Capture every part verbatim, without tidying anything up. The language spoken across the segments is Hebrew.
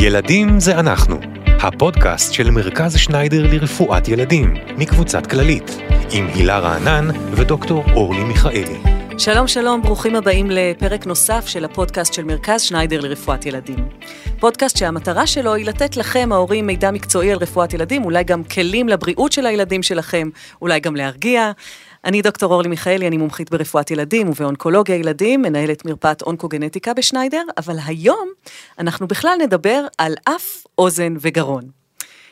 ילדים זה אנחנו, הפודקאסט של מרכז שניידר לרפואת ילדים, מקבוצת כללית, עם הילה רענן ודוקטור אורלי מיכאלי. שלום שלום, ברוכים הבאים לפרק נוסף של הפודקאסט של מרכז שניידר לרפואת ילדים. פודקאסט שהמטרה שלו היא לתת לכם, ההורים, מידע מקצועי על רפואת ילדים, אולי גם כלים לבריאות של הילדים שלכם, אולי גם להרגיע. אני דוקטור אורלי מיכאלי, אני מומחית ברפואת ילדים ובאונקולוגיה ילדים, מנהלת מרפאת אונקוגנטיקה בשניידר, אבל היום אנחנו בכלל נדבר על אף, אוזן וגרון.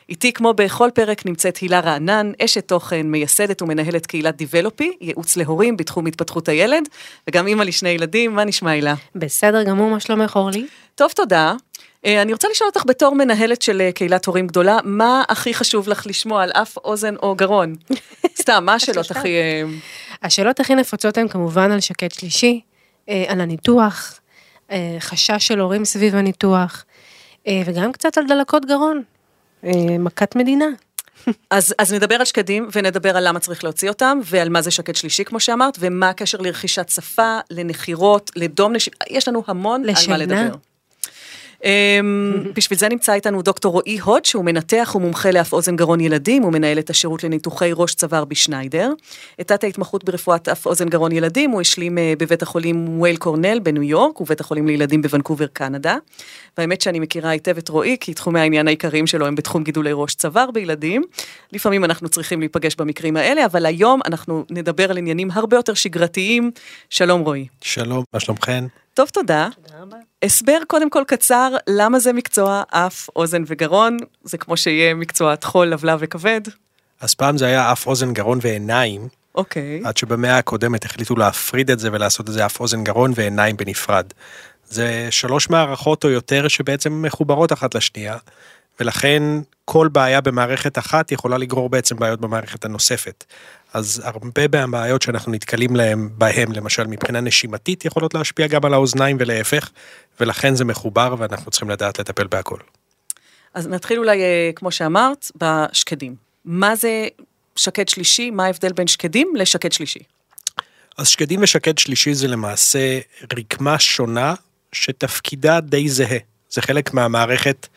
איתי כמו בכל פרק נמצאת הילה רענן, אשת תוכן, מייסדת ומנהלת קהילת דיבלופי, ייעוץ להורים בתחום התפתחות הילד, וגם אמא לשני ילדים. מה נשמע, הילה? בסדר גמור, מה שלומך אורלי? טוב, תודה. אני רוצה לשאול אותך בתור מנהלת של קהילת הורים גדולה, מה הכי חשוב לך לשמוע על אף, אוזן או גרון? סתם, מה השאלות הכי... השאלות הכי נפוצות הן כמובן על שקט שלישי, על הניתוח, חשש של הורים סביב הניתוח, וגם קצת על דלקות גרון, מכת מדינה. אז, אז נדבר על שקדים ונדבר על למה צריך להוציא אותם, ועל מה זה שקט שלישי, כמו שאמרת, ומה הקשר לרכישת שפה, לנחירות, לדום נשימה, יש לנו המון לשנה. על מה לדבר. בשביל זה נמצא איתנו דוקטור רועי הוד, שהוא מנתח ומומחה לאף אוזן גרון ילדים, הוא מנהל את השירות לניתוחי ראש צוואר בשניידר. את ההתמחות ברפואת אף אוזן גרון ילדים הוא השלים בבית החולים וויל קורנל בניו יורק, ובית החולים לילדים בוונקובר קנדה. והאמת שאני מכירה היטב את רועי, כי תחומי העניין העיקריים שלו הם בתחום גידולי ראש צוואר בילדים. לפעמים אנחנו צריכים להיפגש במקרים האלה, אבל היום אנחנו נדבר על עניינים הרבה יותר שגרתיים. שלום רועי. שלום, מה שלומכן? טוב, תודה. תודה רבה. הסבר קודם כל קצר, למה זה מקצוע אף, אוזן וגרון? זה כמו שיהיה מקצוע תחול, לבלב וכבד. אז פעם זה היה אף, אוזן, גרון ועיניים. אוקיי. עד שבמאה הקודמת החליטו להפריד את זה ולעשות את זה אף, אוזן, גרון ועיניים בנפרד. זה שלוש מערכות או יותר שבעצם מחוברות אחת לשנייה, ולכן כל בעיה במערכת אחת יכולה לגרור בעצם בעיות במערכת הנוספת. אז הרבה מהבעיות שאנחנו נתקלים להם, בהם, למשל, מבחינה נשימתית, יכולות להשפיע גם על האוזניים ולהפך, ולכן זה מחובר, ואנחנו צריכים לדעת לטפל בהכל. אז נתחיל אולי, כמו שאמרת, בשקדים. מה זה שקד שלישי? מה ההבדל בין שקדים לשקד שלישי? אז שקדים ושקד שלישי זה למעשה רקמה שונה, שתפקידה די זהה. זה חלק מהמערכת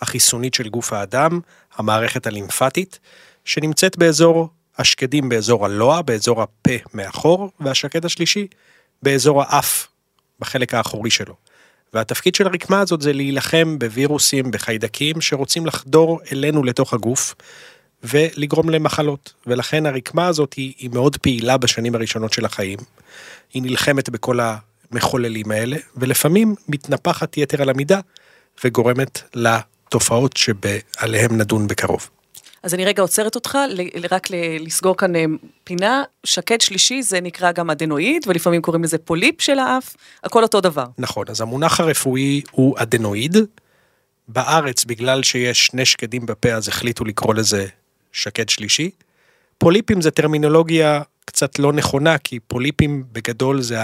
החיסונית של גוף האדם, המערכת הלימפטית, שנמצאת באזור השקדים באזור הלוע, באזור הפה מאחור, והשקד השלישי באזור האף, בחלק האחורי שלו. והתפקיד של הרקמה הזאת זה להילחם בווירוסים, בחיידקים, שרוצים לחדור אלינו לתוך הגוף, ולגרום למחלות. ולכן הרקמה הזאת היא, היא מאוד פעילה בשנים הראשונות של החיים. היא נלחמת בכל המחוללים האלה, ולפעמים מתנפחת יתר על המידה, וגורמת לתופעות שעליהם נדון בקרוב. אז אני רגע עוצרת אותך, רק לסגור כאן פינה, שקד שלישי זה נקרא גם אדנואיד, ולפעמים קוראים לזה פוליפ של האף, הכל אותו דבר. נכון, אז המונח הרפואי הוא אדנואיד, בארץ בגלל שיש שני שקדים בפה, אז החליטו לקרוא לזה שקד שלישי. פוליפים זה טרמינולוגיה קצת לא נכונה, כי פוליפים בגדול זה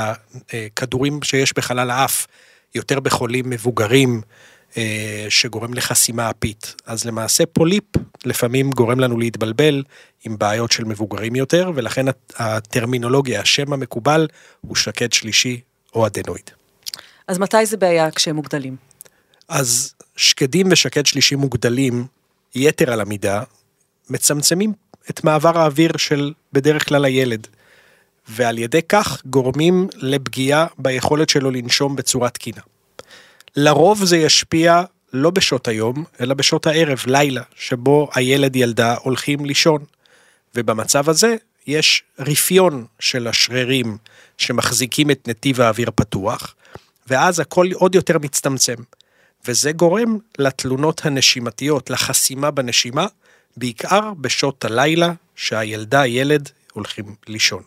הכדורים שיש בחלל האף, יותר בחולים מבוגרים, שגורם לחסימה אפית. אז למעשה פוליפ לפעמים גורם לנו להתבלבל עם בעיות של מבוגרים יותר, ולכן הטרמינולוגיה, השם המקובל, הוא שקד שלישי או אדנואיד. אז מתי זה בעיה כשהם מוגדלים? אז שקדים ושקד שלישי מוגדלים, יתר על המידה, מצמצמים את מעבר האוויר של בדרך כלל הילד, ועל ידי כך גורמים לפגיעה ביכולת שלו לנשום בצורה תקינה. לרוב זה ישפיע לא בשעות היום, אלא בשעות הערב, לילה, שבו הילד ילדה הולכים לישון. ובמצב הזה יש רפיון של השרירים שמחזיקים את נתיב האוויר פתוח, ואז הכל עוד יותר מצטמצם. וזה גורם לתלונות הנשימתיות, לחסימה בנשימה, בעיקר בשעות הלילה שהילדה, ילד, הולכים לישון.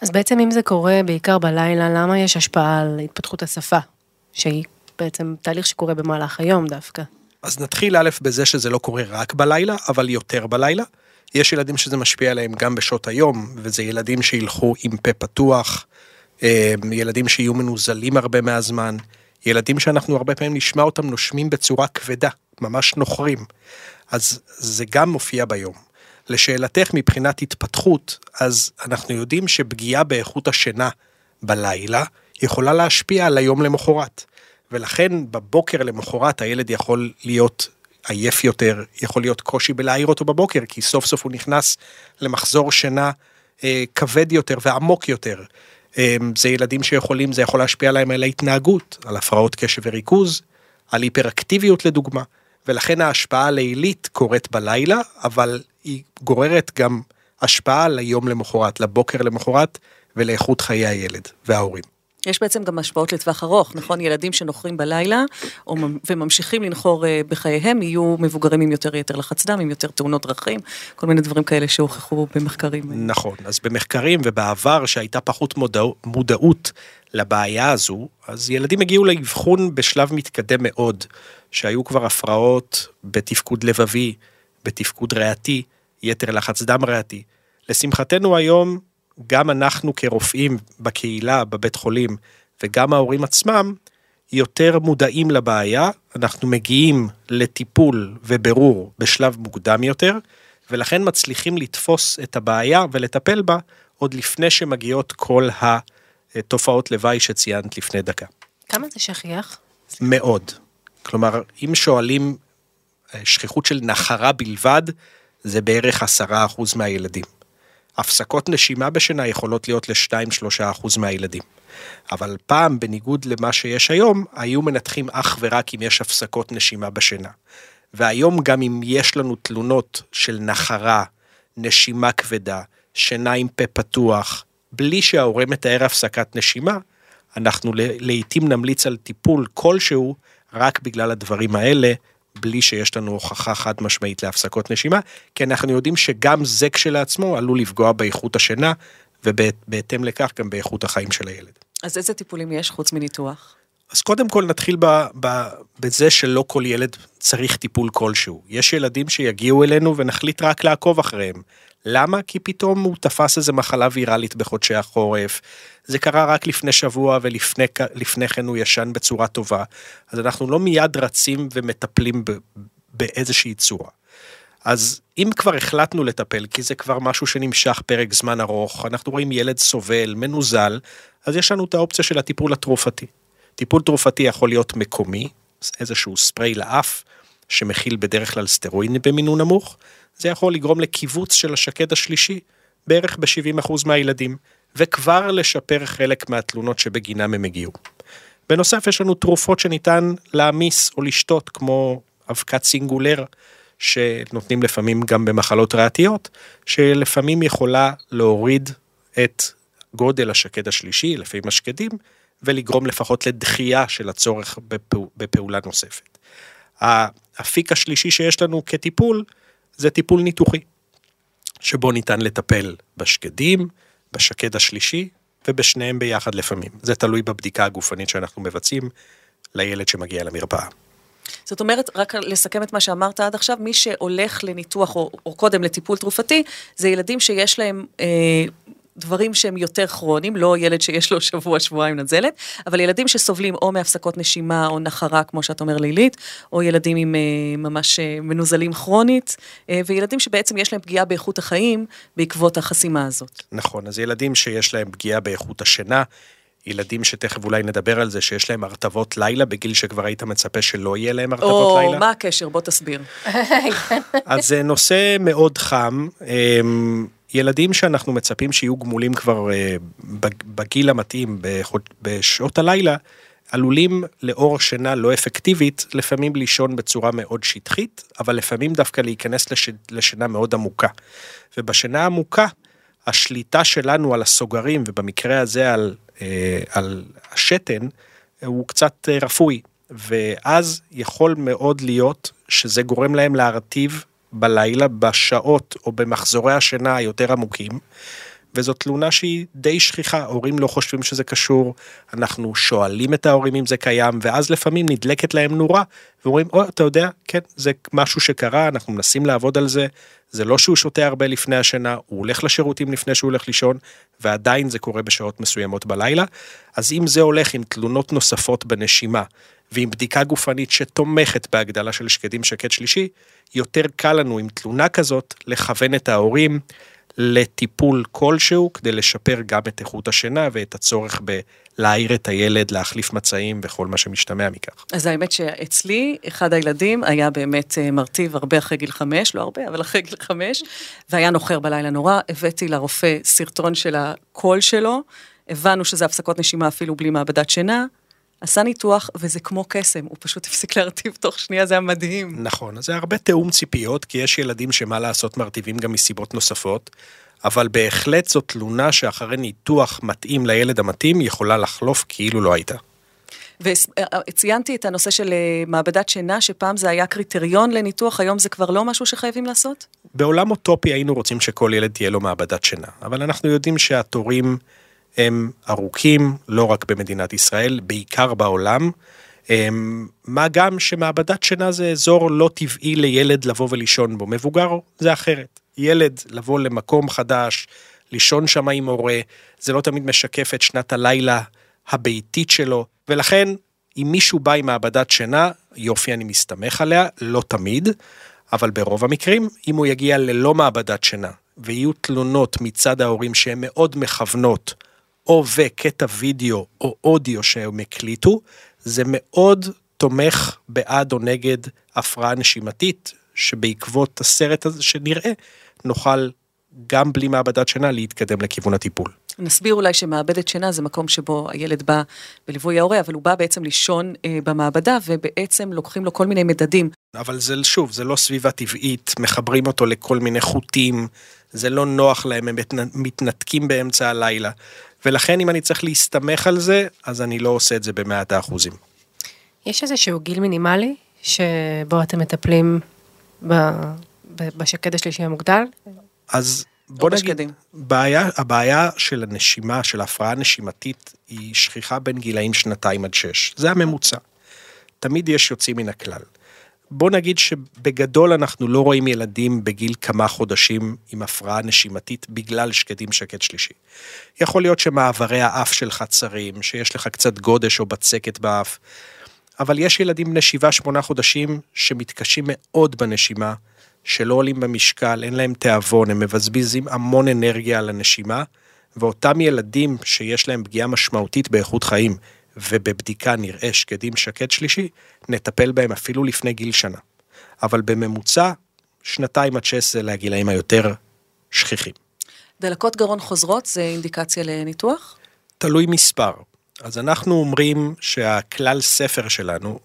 אז בעצם אם זה קורה בעיקר בלילה, למה יש השפעה על התפתחות השפה? שהיא בעצם תהליך שקורה במהלך היום דווקא. אז נתחיל א' בזה שזה לא קורה רק בלילה, אבל יותר בלילה. יש ילדים שזה משפיע עליהם גם בשעות היום, וזה ילדים שילכו עם פה פתוח, ילדים שיהיו מנוזלים הרבה מהזמן, ילדים שאנחנו הרבה פעמים נשמע אותם נושמים בצורה כבדה, ממש נוחרים. אז זה גם מופיע ביום. לשאלתך מבחינת התפתחות, אז אנחנו יודעים שפגיעה באיכות השינה בלילה, יכולה להשפיע על היום למחרת, ולכן בבוקר למחרת הילד יכול להיות עייף יותר, יכול להיות קושי בלהעיר אותו בבוקר, כי סוף סוף הוא נכנס למחזור שינה אה, כבד יותר ועמוק יותר. אה, זה ילדים שיכולים, זה יכול להשפיע עליהם על ההתנהגות, על הפרעות קשב וריכוז, על היפראקטיביות לדוגמה, ולכן ההשפעה הלילית קורית בלילה, אבל היא גוררת גם השפעה ליום למחרת, לבוקר למחרת, ולאיכות חיי הילד וההורים. יש בעצם גם השפעות לטווח ארוך, נכון? ילדים שנוחרים בלילה וממשיכים לנחור בחייהם, יהיו מבוגרים עם יותר יתר לחץ דם, עם יותר תאונות דרכים, כל מיני דברים כאלה שהוכחו במחקרים. נכון, אז במחקרים ובעבר שהייתה פחות מודעות לבעיה הזו, אז ילדים הגיעו לאבחון בשלב מתקדם מאוד, שהיו כבר הפרעות בתפקוד לבבי, בתפקוד ריאתי, יתר לחץ דם ריאתי. לשמחתנו היום, גם אנחנו כרופאים בקהילה, בבית חולים, וגם ההורים עצמם, יותר מודעים לבעיה, אנחנו מגיעים לטיפול וברור בשלב מוקדם יותר, ולכן מצליחים לתפוס את הבעיה ולטפל בה, עוד לפני שמגיעות כל התופעות לוואי שציינת לפני דקה. כמה זה שכיח? מאוד. כלומר, אם שואלים שכיחות של נחרה בלבד, זה בערך עשרה אחוז מהילדים. הפסקות נשימה בשינה יכולות להיות ל-שתיים עד שלושה אחוז מהילדים. אבל פעם, בניגוד למה שיש היום, היו מנתחים אך ורק אם יש הפסקות נשימה בשינה. והיום גם אם יש לנו תלונות של נחרה, נשימה כבדה, שינה עם פה פתוח, בלי שההורה מתאר הפסקת נשימה, אנחנו לעתים נמליץ על טיפול כלשהו רק בגלל הדברים האלה, בלי שיש לנו הוכחה חד משמעית להפסקות נשימה, כי אנחנו יודעים שגם זה כשלעצמו עלול לפגוע באיכות השינה, ובהתאם לכך גם באיכות החיים של הילד. אז איזה טיפולים יש חוץ מניתוח? אז קודם כל נתחיל ב- ב- בזה שלא כל ילד צריך טיפול כלשהו. יש ילדים שיגיעו אלינו ונחליט רק לעקוב אחריהם. למה? כי פתאום הוא תפס איזה מחלה ויראלית בחודשי החורף, זה קרה רק לפני שבוע ולפני לפני כן הוא ישן בצורה טובה, אז אנחנו לא מיד רצים ומטפלים ב, באיזושהי צורה. אז אם כבר החלטנו לטפל, כי זה כבר משהו שנמשך פרק זמן ארוך, אנחנו רואים ילד סובל, מנוזל, אז יש לנו את האופציה של הטיפול התרופתי. טיפול תרופתי יכול להיות מקומי, איזשהו ספרי לאף, שמכיל בדרך כלל סטרואיד במינון נמוך, זה יכול לגרום לקיבוץ של השקד השלישי, בערך ב-שבעים אחוז מהילדים, וכבר לשפר חלק מהתלונות שבגינם הם הגיעו. בנוסף, יש לנו תרופות שניתן להמיס או לשתות, כמו אבקת סינגולר, שנותנים לפעמים גם במחלות ריאתיות, שלפעמים יכולה להוריד את גודל השקד השלישי, לפי משקדים, ולגרום לפחות לדחייה של הצורך בפעולה נוספת. האפיק השלישי שיש לנו כטיפול, זה טיפול ניתוחי, שבו ניתן לטפל בשקדים, בשקד השלישי, ובשניהם ביחד לפעמים. זה תלוי בבדיקה הגופנית שאנחנו מבצעים לילד שמגיע למרפאה. זאת אומרת, רק לסכם את מה שאמרת עד עכשיו, מי שהולך לניתוח או, או קודם לטיפול תרופתי, זה ילדים שיש להם אה, דברים שהם יותר כרוניים, לא ילד שיש לו שבוע, שבועיים נזלת, אבל ילדים שסובלים או מהפסקות נשימה או נחרה, כמו שאת אומר לילית, או ילדים עם אה, ממש אה, מנוזלים כרונית, אה, וילדים שבעצם יש להם פגיעה באיכות החיים בעקבות החסימה הזאת. נכון, אז ילדים שיש להם פגיעה באיכות השינה, ילדים שתכף אולי נדבר על זה, שיש להם הרטבות לילה, בגיל שכבר היית מצפה שלא יהיה להם הרטבות לילה. או, מה הקשר? בוא תסביר. אז זה נושא מאוד חם, אה, ילדים שאנחנו מצפים שיהיו גמולים כבר בגיל המתאים, בשעות הלילה, עלולים לאור שינה לא אפקטיבית, לפעמים לישון בצורה מאוד שטחית, אבל לפעמים דווקא להיכנס לשינה מאוד עמוקה. ובשינה העמוקה, השליטה שלנו על הסוגרים, ובמקרה הזה על, על השתן, הוא קצת רפוי, ואז יכול מאוד להיות שזה גורם להם להרטיב, בלילה, בשעות או במחזורי השינה היותר עמוקים, וזו תלונה שהיא די שכיחה, הורים לא חושבים שזה קשור, אנחנו שואלים את ההורים אם זה קיים, ואז לפעמים נדלקת להם נורה, ואומרים, או, אתה יודע, כן, זה משהו שקרה, אנחנו מנסים לעבוד על זה, זה לא שהוא שותה הרבה לפני השינה, הוא הולך לשירותים לפני שהוא הולך לישון, ועדיין זה קורה בשעות מסוימות בלילה, אז אם זה הולך עם תלונות נוספות בנשימה, ועם בדיקה גופנית שתומכת בהגדלה של שקדים שקד שלישי, יותר קל לנו עם תלונה כזאת לכוון את ההורים לטיפול כלשהו, כדי לשפר גם את איכות השינה, ואת הצורך בלהעיר את הילד, להחליף מצעים, וכל מה שמשתמע מכך. אז האמת שאצלי, אחד הילדים היה באמת מרטיב הרבה אחרי גיל חמש, לא הרבה, אבל אחרי גיל חמש, והיה נוחר בלילה נורא, הבאתי לרופא סרטון של הקול שלו, הבנו שזה הפסקות נשימה אפילו בלי מעבדת שינה, עשה ניתוח, וזה כמו קסם, הוא פשוט הפסיק להרטיב תוך שנייה, זה היה מדהים. נכון, אז זה הרבה תאום ציפיות, כי יש ילדים שמה לעשות מרטיבים גם מסיבות נוספות, אבל בהחלט זו תלונה שאחרי ניתוח מתאים לילד המתאים, יכולה לחלוף כאילו לא הייתה. וציינתי את הנושא של מעבדת שינה, שפעם זה היה קריטריון לניתוח, היום זה כבר לא משהו שחייבים לעשות? בעולם אוטופי היינו רוצים שכל ילד תהיה לו מעבדת שינה, אבל אנחנו יודעים שהתורים הם ארוכים, לא רק במדינת ישראל, בעיקר בעולם, מה גם שמעבדת שינה זה אזור לא טבעי לילד לבוא ולישון בו, מבוגר זה אחרת, ילד לבוא למקום חדש, לישון שם עם הורה, זה לא תמיד משקף את שנת הלילה הביתית שלו, ולכן אם מישהו בא עם מעבדת שינה, יופי אני מסתמך עליה, לא תמיד, אבל ברוב המקרים, אם הוא יגיע ללא מעבדת שינה, ויהיו תלונות מצד ההורים שהן מאוד מכוונות, או וקטע וידאו או אודיו שהם הקליטו, זה מאוד תומך בעד או נגד הפרעה נשימתית, שבעקבות הסרט הזה שנראה, נוכל גם בלי מעבדת שינה להתקדם לכיוון הטיפול. נסביר אולי שמעבדת שינה זה מקום שבו הילד בא בליווי ההורה, אבל הוא בא בעצם לישון אה, במעבדה, ובעצם לוקחים לו כל מיני מדדים. אבל זה שוב, זה לא סביבה טבעית, מחברים אותו לכל מיני חוטים, זה לא נוח להם, הם מתנתקים באמצע הלילה. ולכן אם אני צריך להסתמך על זה, אז אני לא עושה את זה במאת האחוזים. יש איזשהו גיל מינימלי, שבו אתם מטפלים ב... בשקד השלישי המוגדל? אז בוא נגיד, הבעיה, הבעיה של הנשימה, של ההפרעה הנשימתית, היא שכיחה בין גילאים שנתיים עד שש. זה הממוצע. תמיד יש יוצאים מן הכלל. בוא נגיד שבגדול אנחנו לא רואים ילדים בגיל כמה חודשים עם הפרעה נשימתית בגלל שקדים שקד שלישי. יכול להיות שמעברי האף שלך צרים, שיש לך קצת גודש או בצקת באף, אבל יש ילדים בני שבעה שמונה חודשים שמתקשים מאוד בנשימה, שלא עולים במשקל, אין להם תיאבון, הם מבזבזים המון אנרגיה על הנשימה, ואותם ילדים שיש להם פגיעה משמעותית באיכות חיים, ובבדיקה נראה שקדים שקד שלישי, נטפל בהם אפילו לפני גיל שנה. אבל בממוצע, שנתיים עד שש זה לגילאים היותר שכיחים. דלקות גרון חוזרות זה אינדיקציה לניתוח? תלוי מספר. אז אנחנו אומרים שהכלל ספר שלנו,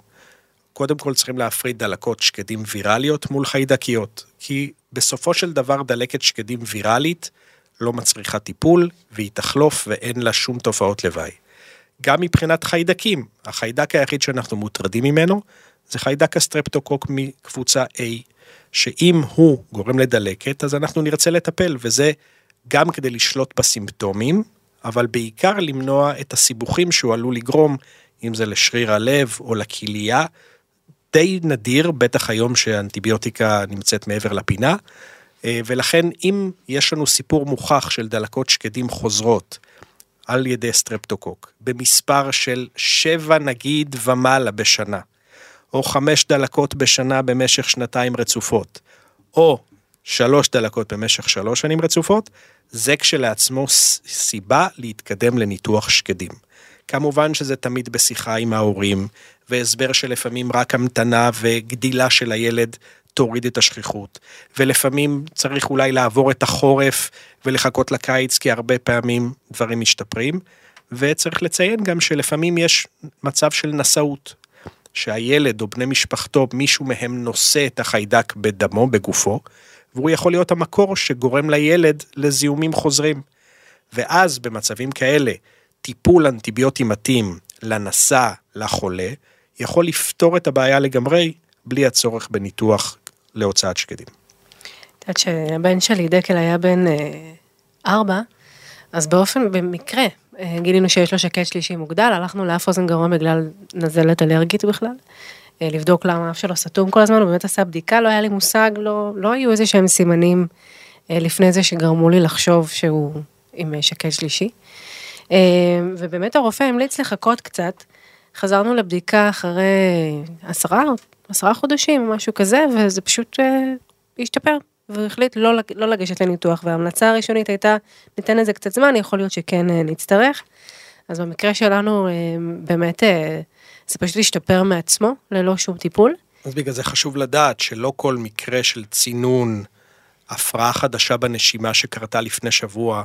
קודם כל צריכים להפריד דלקות שקדים ויראליות מול חיידקיות, כי בסופו של דבר דלקת שקדים ויראלית לא מצריכה טיפול, והיא תחלוף ואין לה שום תופעות לוואי. גם מבחינת חיידקים, החיידק היחיד שאנחנו מוטרדים ממנו, זה חיידק הסטרפטוקוק מקבוצה A, שאם הוא גורם לדלקת, אז אנחנו נרצה לטפל, וזה גם כדי לשלוט בסימפטומים, אבל בעיקר למנוע את הסיבוכים שהוא עלול לגרום, אם זה לשריר הלב או לכליה, די נדיר, בטח היום שהאנטיביוטיקה נמצאת מעבר לפינה, ולכן אם יש לנו סיפור מוכח של דלקות שקדים חוזרות, על ידי סטרפטוקוק, במספר של שבע נגיד ומעלה בשנה, או חמש דלקות בשנה במשך שנתיים רצופות, או שלוש דלקות במשך שלוש שנים רצופות, זה כשלעצמו סיבה להתקדם לניתוח שקדים. כמובן שזה תמיד בשיחה עם ההורים, והסבר שלפעמים רק המתנה וגדילה של הילד תוריד את השכיחות, ולפעמים צריך אולי לעבור את החורף ולחכות לקיץ, כי הרבה פעמים דברים משתפרים, וצריך לציין גם שלפעמים יש מצב של נשאות, שהילד או בני משפחתו, מישהו מהם נושא את החיידק בדמו, בגופו, והוא יכול להיות המקור שגורם לילד לזיהומים חוזרים, ואז במצבים כאלה, טיפול אנטיביוטי מתאים לנשא, לחולה, יכול לפתור את הבעיה לגמרי, בלי הצורך בניתוח להוצאת שקדים. את יודעת שהבן שלי דקל היה בן ארבע, אז באופן, במקרה, גילינו שיש לו שקד שלישי מוגדל, הלכנו לאף אוזן גרון בגלל נזלת אלרגית בכלל, לבדוק למה האף שלו סתום כל הזמן, הוא באמת עשה בדיקה, לא היה לי מושג, לא, לא היו איזה שהם סימנים לפני זה שגרמו לי לחשוב שהוא עם שקד שלישי. ובאמת הרופא המליץ לחכות קצת, חזרנו לבדיקה אחרי עשרה, עשרה חודשים, משהו כזה, וזה פשוט השתפר, והוא החליט לא, לא לגשת לניתוח, וההמלצה הראשונית הייתה, ניתן לזה קצת זמן, יכול להיות שכן נצטרך. אז במקרה שלנו, באמת, זה פשוט להשתפר מעצמו, ללא שום טיפול. אז בגלל זה חשוב לדעת, שלא כל מקרה של צינון, הפרעה חדשה בנשימה שקרתה לפני שבוע,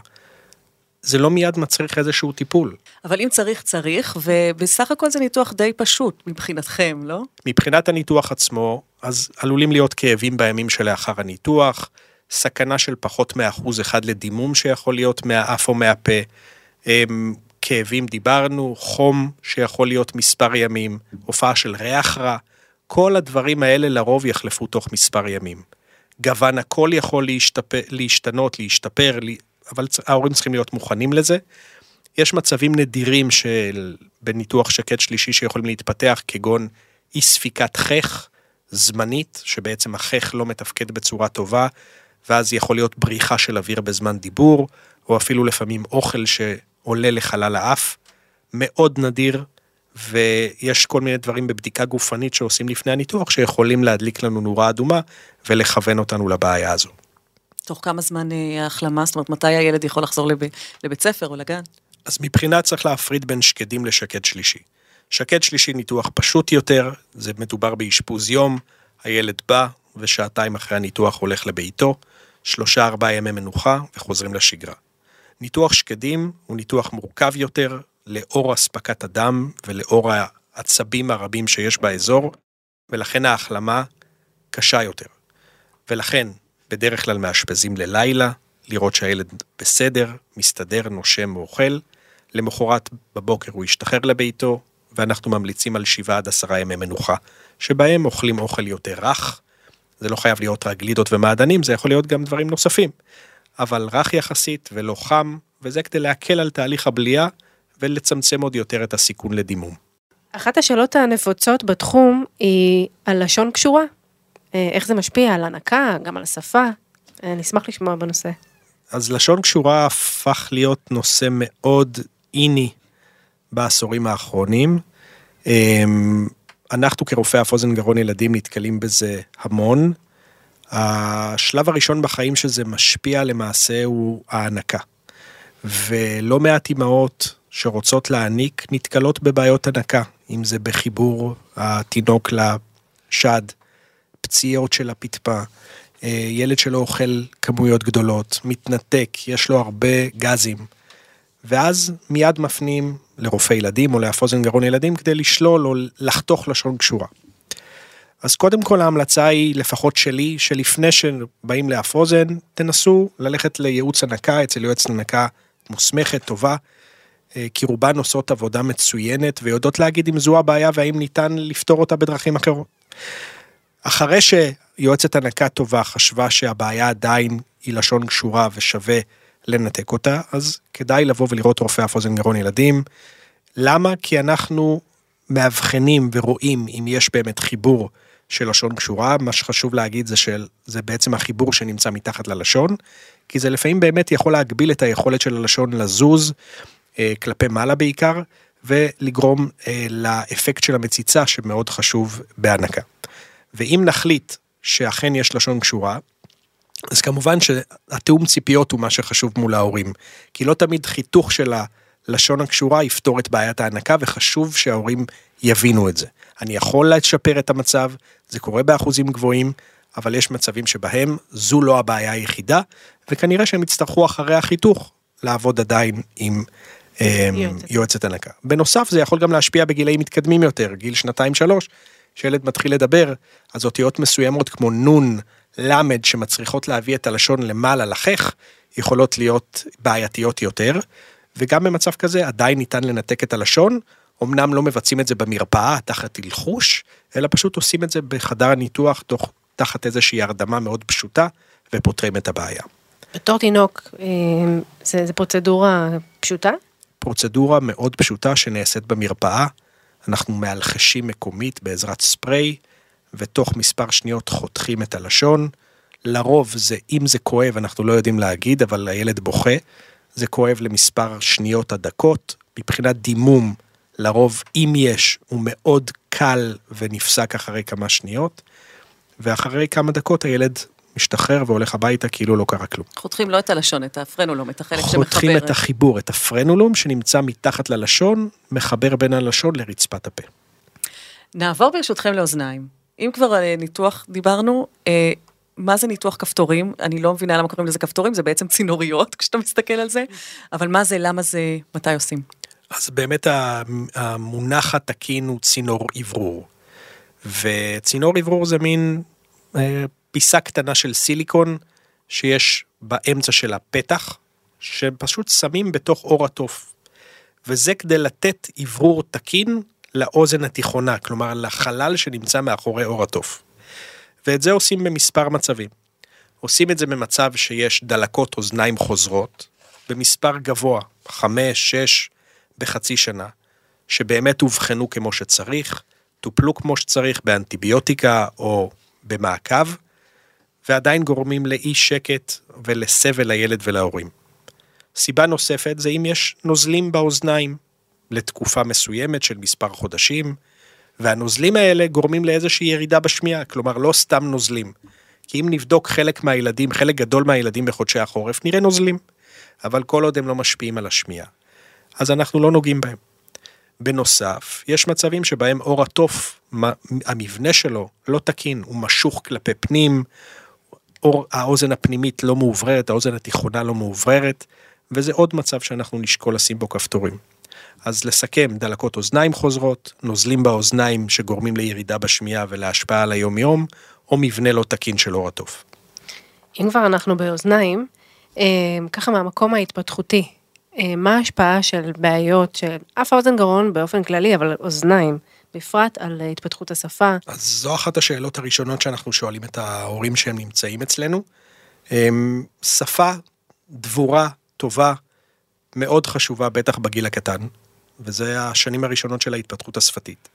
זה לא מיד מצריך איזשהו טיפול. אבל אם צריך, צריך, ובסך הכל זה ניתוח די פשוט מבחינתכם, לא? מבחינת הניתוח עצמו, אז עלולים להיות כאבים בימים שלאחר הניתוח, סכנה של פחות מאחוז אחד לדימום שיכול להיות מהאף או מהפה, כאבים דיברנו, חום שיכול להיות מספר ימים, הופעה של ריח רע, כל הדברים האלה לרוב יחלפו תוך מספר ימים. גוון הכל יכול להשתפר, להשתנות, להשתפר, אבל ההורים צריכים להיות מוכנים לזה. יש מצבים נדירים של בניתוח שקט שלישי שיכולים להתפתח, כגון אי ספיקת חך זמנית, שבעצם החך לא מתפקד בצורה טובה, ואז יכול להיות בריחה של אוויר בזמן דיבור, או אפילו לפעמים אוכל שעולה לחלל האף. מאוד נדיר, ויש כל מיני דברים בבדיקה גופנית שעושים לפני הניתוח, שיכולים להדליק לנו נורה אדומה, ולכוון אותנו לבעיה הזו. תוך כמה זמן ההחלמה, זאת אומרת, מתי הילד יכול לחזור לב... לבית ספר או לגן? אז מבחינה צריך להפריד בין שקדים לשקד שלישי. שקד שלישי ניתוח פשוט יותר, זה מדובר באשפוז יום, הילד בא ושעתיים אחרי הניתוח הולך לביתו, שלושה ארבעה ימי מנוחה וחוזרים לשגרה. ניתוח שקדים הוא ניתוח מורכב יותר, לאור הספקת הדם ולאור העצבים הרבים שיש באזור, ולכן ההחלמה קשה יותר. ולכן בדרך כלל מאשפזים ללילה, לראות שהילד בסדר, מסתדר, נושם ואוכל, למחרת בבוקר הוא ישתחרר לביתו, ואנחנו ממליצים על שבעה עד עשרה ימי מנוחה, שבהם אוכלים אוכל יותר רך, זה לא חייב להיות רק גלידות ומעדנים, זה יכול להיות גם דברים נוספים, אבל רך יחסית ולא חם, וזה כדי להקל על תהליך הבליעה, ולצמצם עוד יותר את הסיכון לדימום. אחת השאלות הנפוצות בתחום היא על לשון קשורה. איך זה משפיע על הנקה, גם על השפה? נשמח לשמוע בנושא. אז לשון קשורה הפך להיות נושא מאוד איני בעשורים האחרונים. אנחנו כרופאי אף אוזן גרון ילדים נתקלים בזה המון. השלב הראשון בחיים שזה משפיע למעשה הוא ההנקה. ולא מעט אמהות שרוצות להעניק נתקלות בבעיות הנקה, אם זה בחיבור התינוק לשד, פציעות של הפטפה, ילד שלא אוכל כמויות גדולות, מתנתק, יש לו הרבה גזים, ואז מיד מפנים לרופא ילדים או לאף אוזן גרון ילדים, כדי לשלול או לחתוך לשון קשורה. אז קודם כל ההמלצה היא, לפחות שלי, שלפני שבאים לאף אוזן, תנסו ללכת לייעוץ הנקה, אצל יועץ הנקה מוסמכת, טובה, כי רובן עושות עבודה מצוינת, ויודעות להגיד אם זו הבעיה, והאם ניתן לפתור אותה בדרכים אחרות. אחרי שיועצת הנקה טובה חשבה שהבעיה עדיין היא לשון קשורה ושווה לנתק אותה, אז כדאי לבוא ולראות רופא אף אוזן גרון ילדים. למה? כי אנחנו מאבחנים ורואים אם יש באמת חיבור של לשון קשורה, מה שחשוב להגיד זה של, זה בעצם החיבור שנמצא מתחת ללשון, כי זה לפעמים באמת יכול להגביל את היכולת של הלשון לזוז, כלפי מעלה בעיקר, ולגרום לאפקט של המציצה שמאוד חשוב בהנקה. ואם נחליט שאכן יש לשון קשורה, אז כמובן שהתאום ציפיות הוא מה שחשוב מול ההורים, כי לא תמיד חיתוך של הלשון הקשורה יפתור את בעיית ההנקה, וחשוב שההורים יבינו את זה. אני יכול לשפר את המצב, זה קורה באחוזים גבוהים, אבל יש מצבים שבהם זו לא הבעיה היחידה, וכנראה שהם יצטרכו אחרי החיתוך לעבוד עדיין עם יועצת הנקה. בנוסף, זה יכול גם להשפיע בגילאים מתקדמים יותר, גיל שנתיים שלוש, שילד מתחיל לדבר, אז אותיות מסוימות כמו נון, למד, שמצריכות להביא את הלשון למעלה לחך, יכולות להיות בעייתיות יותר, וגם במצב כזה עדיין ניתן לנתק את הלשון, אמנם לא מבצעים את זה במרפאה, תחת הלחוש, אלא פשוט עושים את זה בחדר הניתוח, תוך, תחת איזושהי הרדמה מאוד פשוטה, ופותרים את הבעיה. בתור תינוק, זה, זה פרוצדורה פשוטה? פרוצדורה מאוד פשוטה שנעשית במרפאה, אנחנו מאלחשים מקומית בעזרת ספרי, ותוך מספר שניות חותכים את הלשון, לרוב זה, אם זה כואב, אנחנו לא יודעים להגיד, אבל הילד בוכה, זה כואב למספר שניות הדקות, מבחינת דימום, לרוב אם יש, הוא מאוד קל ונפסק אחרי כמה שניות, ואחרי כמה דקות הילד משתחרר והולך הביתה כאילו לא קרה כלום. חותכים לא את הלשון, את הפרנולום, את החלק שמחבר. חותכים את החיבור, את הפרנולום שנמצא מתחת ללשון, מחבר בין הלשון לרצפת הפה. נעבור ברשותכם לאוזניים. אם כבר על ניתוח דיברנו, מה זה ניתוח כפתורים? אני לא מבינה למה קוראים לזה כפתורים, זה בעצם צינוריות כשאתה מסתכל על זה, אבל מה זה, למה זה, מתי עושים? אז באמת המונח התקין הוא צינור עברור, וצינור עברור זה מין פיסה קטנה של סיליקון, שיש באמצע של הפתח, שפשוט שמים בתוך אור התוף, וזה כדי לתת עברור תקין לאוזן התיכונה, כלומר לחלל שנמצא מאחורי אור התוף. ואת זה עושים במספר מצבים. עושים את זה במצב שיש דלקות אוזניים חוזרות, במספר גבוה, חמש, שש, בחצי שנה, שבאמת הובחנו כמו שצריך, טופלו כמו שצריך באנטיביוטיקה או במעקב, ועדיין גורמים לאי שקט ולסבל לילד ולהורים. סיבה נוספת זה אם יש נוזלים באוזניים, לתקופה מסוימת של מספר חודשים, והנוזלים האלה גורמים לאיזושהי ירידה בשמיעה, כלומר לא סתם נוזלים, כי אם נבדוק חלק מהילדים, חלק גדול מהילדים בחודשי החורף, נראה נוזלים, אבל כל עוד הם לא משפיעים על השמיעה, אז אנחנו לא נוגעים בהם. בנוסף, יש מצבים שבהם אור התוף, המבנה שלו לא תקין, הוא משוך כלפי פנים, אור, האוזן הפנימית לא מעובררת, האוזן התיכונה לא מעובררת, וזה עוד מצב שאנחנו נשקול לשים בו כפתורים. אז לסכם, דלקות אוזניים חוזרות, נוזלים באוזניים שגורמים לירידה בשמיעה ולהשפעה על היום יום, או מבנה לא תקין של אור התוף. אם כבר אנחנו באוזניים, ככה מהמקום ההתפתחותי, מה ההשפעה של בעיות של אף האוזן גרון באופן כללי, אבל אוזניים, בפרט על התפתחות השפה? אז זו אחת השאלות הראשונות שאנחנו שואלים את ההורים שהם נמצאים אצלנו. שפה דבורה, טובה, מאוד חשובה, בטח בגיל הקטן, וזה השנים הראשונות של ההתפתחות השפתית.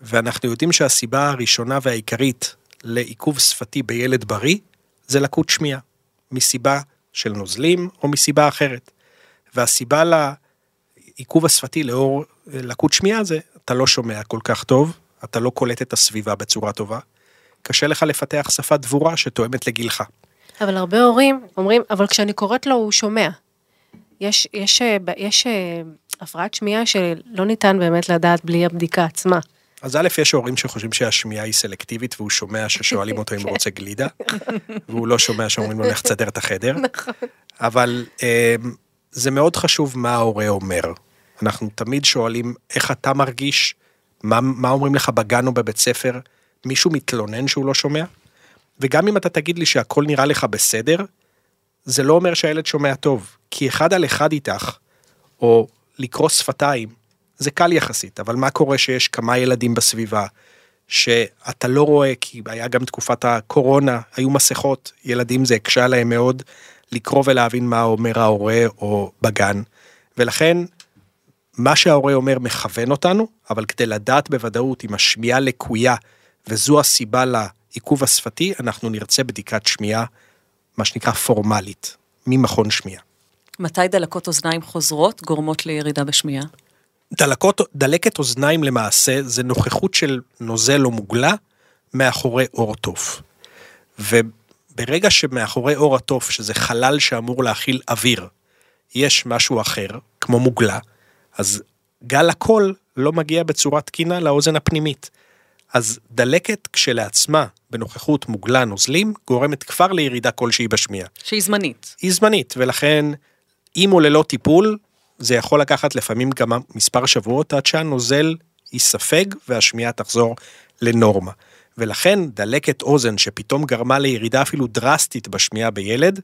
ואנחנו יודעים שהסיבה הראשונה והעיקרית לעיכוב שפתי בילד בריא, זה לקות שמיעה, מסיבה של נוזלים או מסיבה אחרת. והסיבה לעיכוב השפתי לאור לקות שמיעה זה, אתה לא שומע כל כך טוב, אתה לא קולט את הסביבה בצורה טובה, קשה לך לפתח שפה דבורה שתואמת לגילך. אבל הרבה הורים אומרים, אבל כשאני קוראת לו הוא שומע. יש, יש, יש הפרעת שמיעה שלא ניתן באמת לדעת בלי הבדיקה עצמה. אז א', יש הורים שחושבים שהשמיעה היא סלקטיבית, והוא שומע ששואלים אותו אם הוא רוצה גלידה, והוא לא שומע שאומרים לו לך צדר את החדר. נכון. אבל זה מאוד חשוב מה ההורה אומר. אנחנו תמיד שואלים איך אתה מרגיש, מה, מה אומרים לך בגן או בבית ספר, מישהו מתלונן שהוא לא שומע, וגם אם אתה תגיד לי שהכל נראה לך בסדר, זה לא אומר שהילד שומע טוב, כי אחד על אחד איתך, או לקרוא שפתיים, זה קל יחסית, אבל מה קורה שיש כמה ילדים בסביבה, שאתה לא רואה, כי היה גם תקופת הקורונה, היו מסכות, ילדים זה הקשה להם מאוד, לקרוא ולהבין מה אומר ההורה או בגן, ולכן מה שההורה אומר מכוון אותנו, אבל כדי לדעת בוודאות אם השמיעה לקויה, וזו הסיבה לעיכוב השפתי, אנחנו נרצה בדיקת שמיעה, מה שנקרא פורמלית, ממכון שמיעה. מתי דלקות אוזניים חוזרות גורמות לירידה בשמיעה? דלקות, דלקת אוזניים למעשה זה נוכחות של נוזל או מוגלה מאחורי אור תוף. וברגע שמאחורי אור התוף, שזה חלל שאמור להכיל אוויר, יש משהו אחר, כמו מוגלה, אז גל הקול לא מגיע בצורה תקינה לאוזן הפנימית. אז דלקת כשלעצמה, בנוכחות מוגלה נוזלים, גורמת כבר לירידה כלשהי בשמיעה. שהיא זמנית. היא זמנית, ולכן, אם או ללא טיפול, זה יכול לקחת לפעמים גם מספר שבועות, עד שהנוזל ייספג, והשמיעה תחזור לנורמה. ולכן, דלקת אוזן שפתאום גרמה לירידה אפילו דרסטית בשמיעה בילד,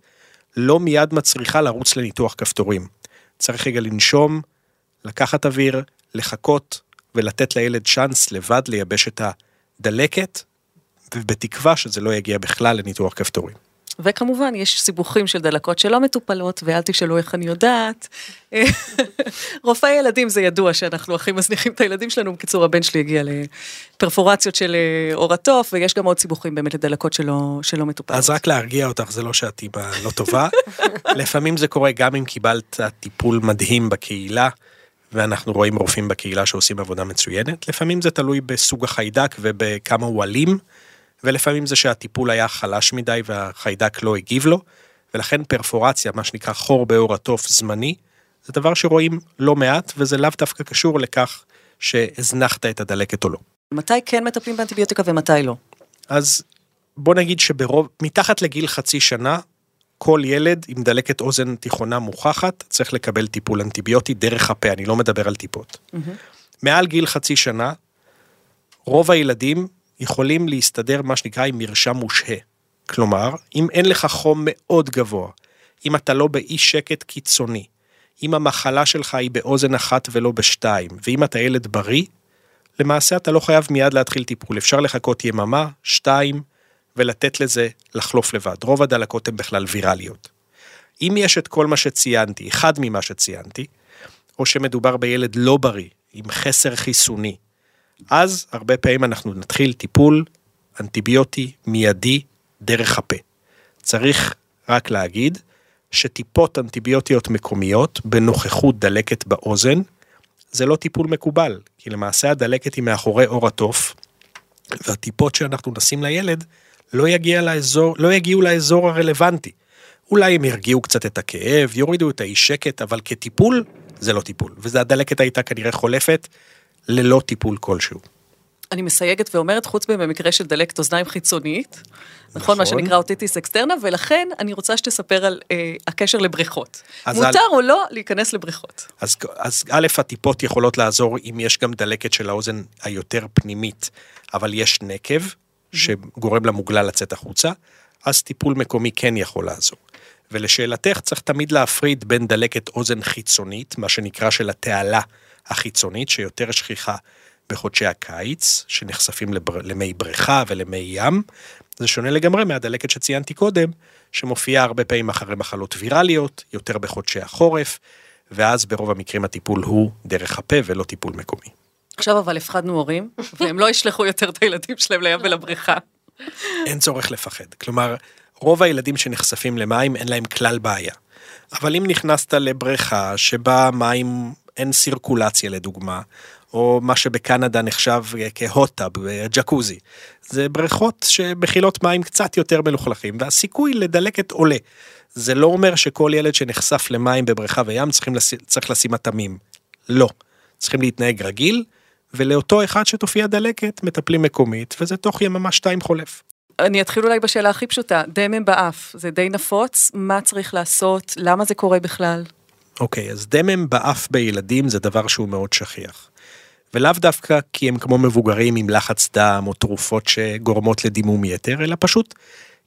לא מיד מצריכה לרוץ לניתוח כפתורים. צריך רגע לנשום, לקחת אוויר, לחכות, ולתת לילד צ'אנס לבד לייבש את הדלקת, ובתקווה שזה לא יגיע בכלל לניתוח כפתורים. וכמובן, יש סיבוכים של דלקות שלא מטופלות, ואל תשאלו איך אני יודעת. רופאי ילדים זה ידוע שאנחנו הכי מזניחים את הילדים שלנו, בקיצור הבן שלי הגיע לפרפורציות של אור התוף, ויש גם עוד סיבוכים באמת לדלקות שלא, שלא מטופלות. אז רק להרגיע אותך, זה לא שעתי בלא טובה. לפעמים זה קורה גם אם קיבלת טיפול מדהים בקהילה, ואנחנו רואים רופאים בקהילה שעושים עבודה מצוינת, לפעמים זה תלוי בסוג החיידק ובכמה הוא אלים, ולפעמים זה שהטיפול היה חלש מדי והחיידק לא הגיב לו, ולכן פרפורציה, מה שנקרא חור באור התוף זמני, זה דבר שרואים לא מעט, וזה לאו דווקא קשור לכך שהזנחת את הדלקת או לא. מתי כן מטפלים באנטיביוטיקה ומתי לא? אז בוא נגיד שברוב, מתחת לגיל חצי שנה, כל ילד עם דלקת אוזן תיכונה מוכחת, צריך לקבל טיפול אנטיביוטי דרך הפה, אני לא מדבר על טיפות. Mm-hmm. מעל גיל חצי שנה, רוב הילדים יכולים להסתדר מה שנקרא עם מרשם מושהה. כלומר, אם אין לך חום מאוד גבוה, אם אתה לא באי שקט קיצוני, אם המחלה שלך היא באוזן אחת ולא בשתיים, ואם אתה ילד בריא, למעשה אתה לא חייב מיד להתחיל טיפול, אפשר לחכות יממה, שתיים, ולתת לזה לחלוף לבד. רוב הדלקות הן בכלל ויראליות. אם יש את כל מה שציינתי, אחד ממה שציינתי, או שמדובר בילד לא בריא, עם חסר חיסוני, אז הרבה פעמים אנחנו נתחיל טיפול אנטיביוטי מיידי דרך הפה. צריך רק להגיד שטיפות אנטיביוטיות מקומיות בנוכחות דלקת באוזן, זה לא טיפול מקובל, כי למעשה הדלקת היא מאחורי אור התוף, והטיפות שאנחנו נשים לילד לא יגיע לאזור, לא יגיעו לאזור הרלוונטי. אולי הם ירגיעו קצת את הכאב, יורידו את האי שקט, אבל כטיפול זה לא טיפול. וזה הדלקת הייתה כנראה חולפת ללא טיפול כלשהו. אני מסייגת ואומרת, חוץ במקרה של דלקת אוזניים חיצונית, נכון, נכון מה שנקרא אוטיטיס אקסטרנה, ולכן אני רוצה שתספר על אה, הקשר לבריכות. מותר על... או לא להיכנס לבריכות? אז, אז א', הטיפות יכולות לעזור אם יש גם דלקת של האוזן היותר פנימית, אבל יש נקב, שגורם למוגלה לצאת החוצה, אז טיפול מקומי כן יכול לעזור. ולשאלתך, צריך תמיד להפריד בין דלקת אוזן חיצונית, מה שנקרא של התעלה החיצונית, שיותר שכיחה בחודשי הקיץ, שנחשפים לבר... למי בריכה ולמי ים, זה שונה לגמרי מהדלקת שציינתי קודם, שמופיעה הרבה פעמים אחרי מחלות ויראליות, יותר בחודשי החורף, ואז ברוב המקרים הטיפול הוא דרך הפה ולא טיפול מקומי. עכשיו אבל הפחדנו הורים, והם לא ישלחו יותר את הילדים שלהם לים ולבריכה. אין צורך לפחד. כלומר, רוב הילדים שנחשפים למים, אין להם כלל בעיה. אבל אם נכנסת לבריכה שבה מים אין סירקולציה לדוגמה, או מה שבקנדה נחשב כהוטאב, ג'קוזי, זה בריכות שבחילות מים קצת יותר מלוכלכים, והסיכוי לדלקת עולה. זה לא אומר שכל ילד שנחשף למים בבריכה וים צריך לשים התמים. לא. צריכים להתנהג רגיל, ולאותו אחד שתופיע דלקת, מטפלים מקומית, וזה תוך יממה שתיים חולף. אני אתחיל אולי בשאלה הכי פשוטה, דמם באף, זה די נפוץ, מה צריך לעשות, למה זה קורה בכלל? אוקיי, אז דמם באף בילדים זה דבר שהוא מאוד שכיח. ולאו דווקא כי הם כמו מבוגרים עם לחץ דם או תרופות שגורמות לדימום יתר, אלא פשוט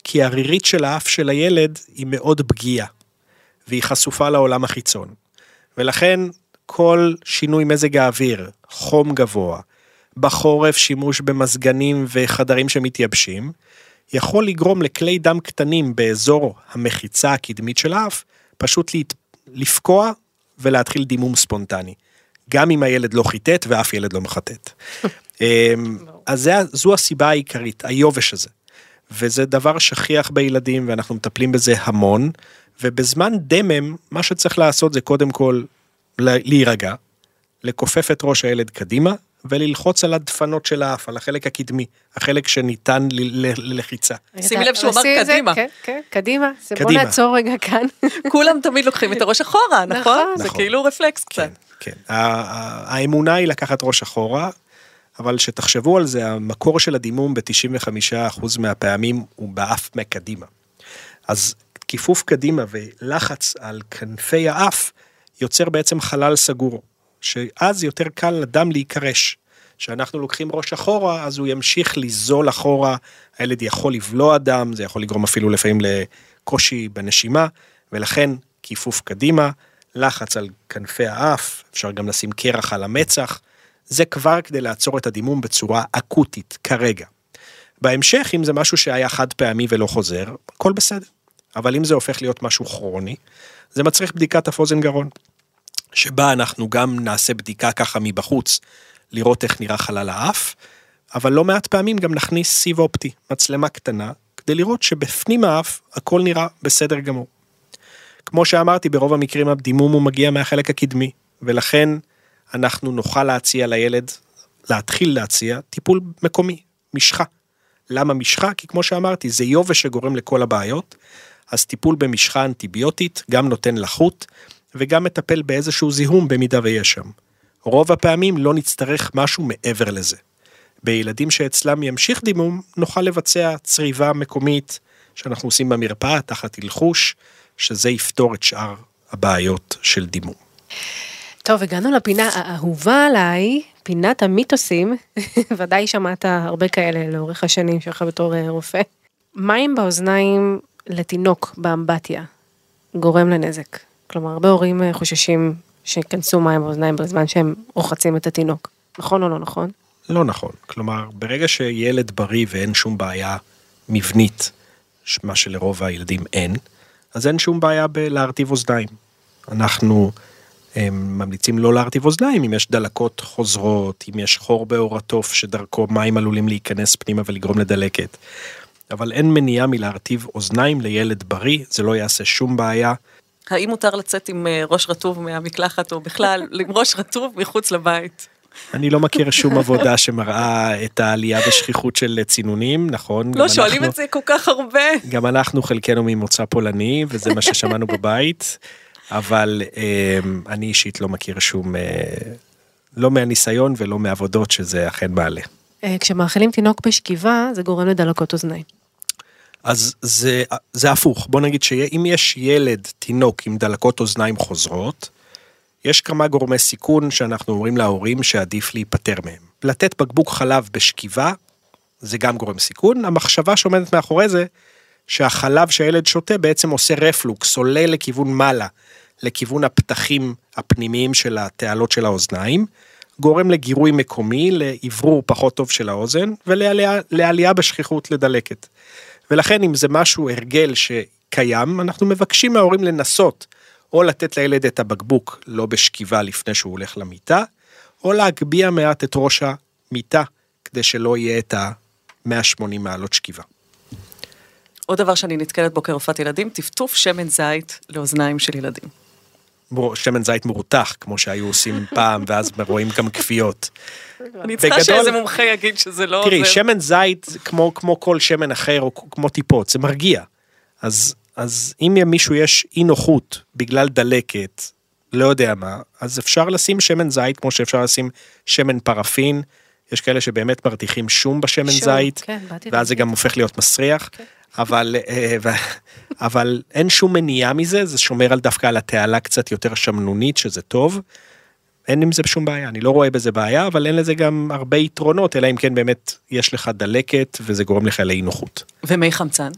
כי הרירית של האף של הילד היא מאוד פגיעה, והיא חשופה לעולם החיצון. ולכן כל שינוי מזג האוויר, חום גבוה, בחורף שימוש במזגנים וחדרים שמתייבשים, יכול לגרום לכלי דם קטנים באזור המחיצה הקדמית של האף, פשוט לפקוע ולהתחיל דימום ספונטני. גם אם הילד לא חיטט ואף ילד לא מחטט. אז זו הסיבה העיקרית, היובש הזה. וזה דבר שכיח בילדים ואנחנו מטפלים בזה המון, ובזמן דמם, מה שצריך לעשות זה קודם כל, להירגע, לקופף את ראש הילד קדימה, וללחוץ על הדפנות של האף, על החלק הקדמי, החלק שניתן ללחיצה. שימי לב שהוא אמר קדימה. קדימה, בוא נעצור רגע כאן. כולם תמיד לוקחים את הראש אחורה, נכון? זה כאילו רפלקס קצת. כן, האמונה היא לקחת ראש אחורה, אבל שתחשבו על זה, המקור של הדימום ב-תשעים וחמישה אחוז מהפעמים הוא באף מקדימה. אז כיפוף קדימה ולחץ על כנפי האף, יוצר בעצם חלל סגור, שאז יותר קל לדם להיקרש. כשאנחנו לוקחים ראש אחורה, אז הוא ימשיך לזול אחורה, הילד יכול לבלוע דם, זה יכול לגרום אפילו לפעמים לקושי בנשימה, ולכן כיפוף קדימה, לחץ על כנפי האף, אפשר גם לשים קרח על המצח, זה כבר כדי לעצור את הדימום בצורה אקוטית כרגע. בהמשך, אם זה משהו שהיה חד פעמי ולא חוזר, הכל בסדר. אבל אם זה הופך להיות משהו כרוני, זה מצריך בדיקת אף-אוזן גרון, שבה אנחנו גם נעשה בדיקה ככה מבחוץ, לראות איך נראה חלל האף, אבל לא מעט פעמים גם נכניס סיב אופטי, מצלמה קטנה, כדי לראות שבפנים האף הכל נראה בסדר גמור. כמו שאמרתי, ברוב המקרים הדימום הוא מגיע מהחלק הקדמי, ולכן אנחנו נוכל להציע לילד, להתחיל להציע טיפול מקומי, משחה, למה משחה? כי כמו שאמרתי, זה יובש שגורם לכל הבעיות, אז טיפול במשחה אנטיביוטית גם נותן לחות, וגם מטפל באיזשהו זיהום במידה ויש שם. רוב הפעמים לא נצטרך משהו מעבר לזה. בילדים שאצלם ימשיך דימום, נוכל לבצע צריבה מקומית, שאנחנו עושים במרפאה תחת הלחוש, שזה יפתור את שאר הבעיות של דימום. טוב, הגענו לפינה האהובה עליי, פינת המיתוסים, ודאי שמעת הרבה כאלה לאורך השנים שלך בתור רופא. מים באוזניים לתינוק באמבטיה גורם לנזק. כלומר, הרבה הורים חוששים שכנסו מים באוזניים בזמן שהם רוחצים את התינוק. נכון או לא נכון? לא נכון. כלומר, ברגע שילד בריא ואין שום בעיה מבנית, מה שלרוב הילדים אין, אז אין שום בעיה בלהרטיב אוזניים. אנחנו הם, ממליצים לא להרטיב אוזניים, אם יש דלקות חוזרות, אם יש חור באור התוף שדרכו מים עלולים להיכנס פנימה ולגרום לדלקת. אבל אין מניעה מלהרטיב אוזניים לילד בריא, זה לא יעשה שום בעיה. האם מותר לצאת עם ראש רטוב מהמקלחת או בכלל עם ראש רטוב מחוץ לבית? אני לא מכיר שום עבודה שמראה את העלייה בשכיחות של צינונים, נכון? לא שואלים את זה כל כך הרבה. גם אנחנו חלקנו ממוצא פולני, וזה מה ששמענו בבית, אבל אני אישית לא מכיר שום, לא מהניסיון ולא מעבודות שזה אכן מעלה. כשמאכלים תינוק בשכיבה, זה גורם לדלקות אוזניים. אז זה, זה הפוך. בוא נגיד שאם יש ילד, תינוק עם דלקות אוזניים חוזרות, יש כמה גורמי סיכון שאנחנו אומרים להורים שעדיף להיפטר מהם. לתת בקבוק חלב בשכיבה, זה גם גורם סיכון. המחשבה שעומדת מאחורי זה, שהחלב שהילד שותה בעצם עושה רפלוקס, עולה לכיוון מעלה, לכיוון הפתחים הפנימיים של התעלות של האוזניים, גורם לגירוי מקומי, לעברור פחות טוב של האוזן, ולעלייה בשכיחות לדלקת. ולכן אם זה משהו, הרגל שקיים, אנחנו מבקשים מההורים לנסות, או לתת לילד את הבקבוק, לא בשכיבה לפני שהוא הולך למיטה, או להגביה מעט את ראש המיטה, כדי שלא יהיה את ה-מאה ושמונים מעלות שכיבה. עוד דבר שאני נתקלת בו כרופאת ילדים, טפטוף שמן זית לאוזניים של ילדים. שמן זית מורתח, כמו שהיו עושים פעם, ואז רואים גם כפיות. אני צריכה שאיזה מומחה יגיד שזה לא עוזר. תראי, שמן זית, כמו כל שמן אחר, או כמו טיפות, זה מרגיע. אז... אז אם מישהו יש אי נוחות בגלל דלקת, לא יודע מה, אז אפשר לשים שמן זית, כמו שאפשר לשים שמן פרפין, יש כאלה שבאמת מרתיחים שום בשמן שום, זית, כן, ואז זה גם הופך להיות מסריח, כן. אבל, אבל אין שום מניעה מזה, זה שומר על דווקא על התעלה קצת יותר שמנונית, שזה טוב, אין עם זה שום בעיה, אני לא רואה בזה בעיה, אבל אין לזה גם הרבה יתרונות, אלא אם כן באמת יש לך דלקת, וזה גורם לך לאי נוחות. ומי חמצן?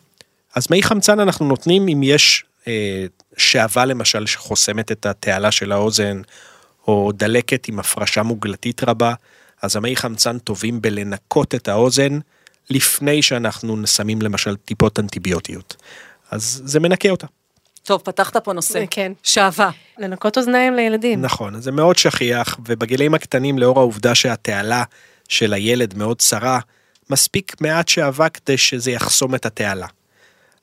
אז מי חמצן אנחנו נותנים אם יש אה, שעבה למשל שחוסמת את התעלה של האוזן, או דלקת עם הפרשה מוגלתית רבה, אז המי חמצן טובים בלנקות את האוזן, לפני שאנחנו נסמים למשל טיפות אנטיביוטיות. אז זה מנקה אותה. טוב, פתחת פה נושא. כן. שעבה. לנקות אוזניים לילדים. נכון, זה מאוד שכיח, ובגילאים הקטנים לאור העובדה שהתעלה של הילד מאוד צרה, מספיק מעט שעבה כדי שזה יחסום את התעלה.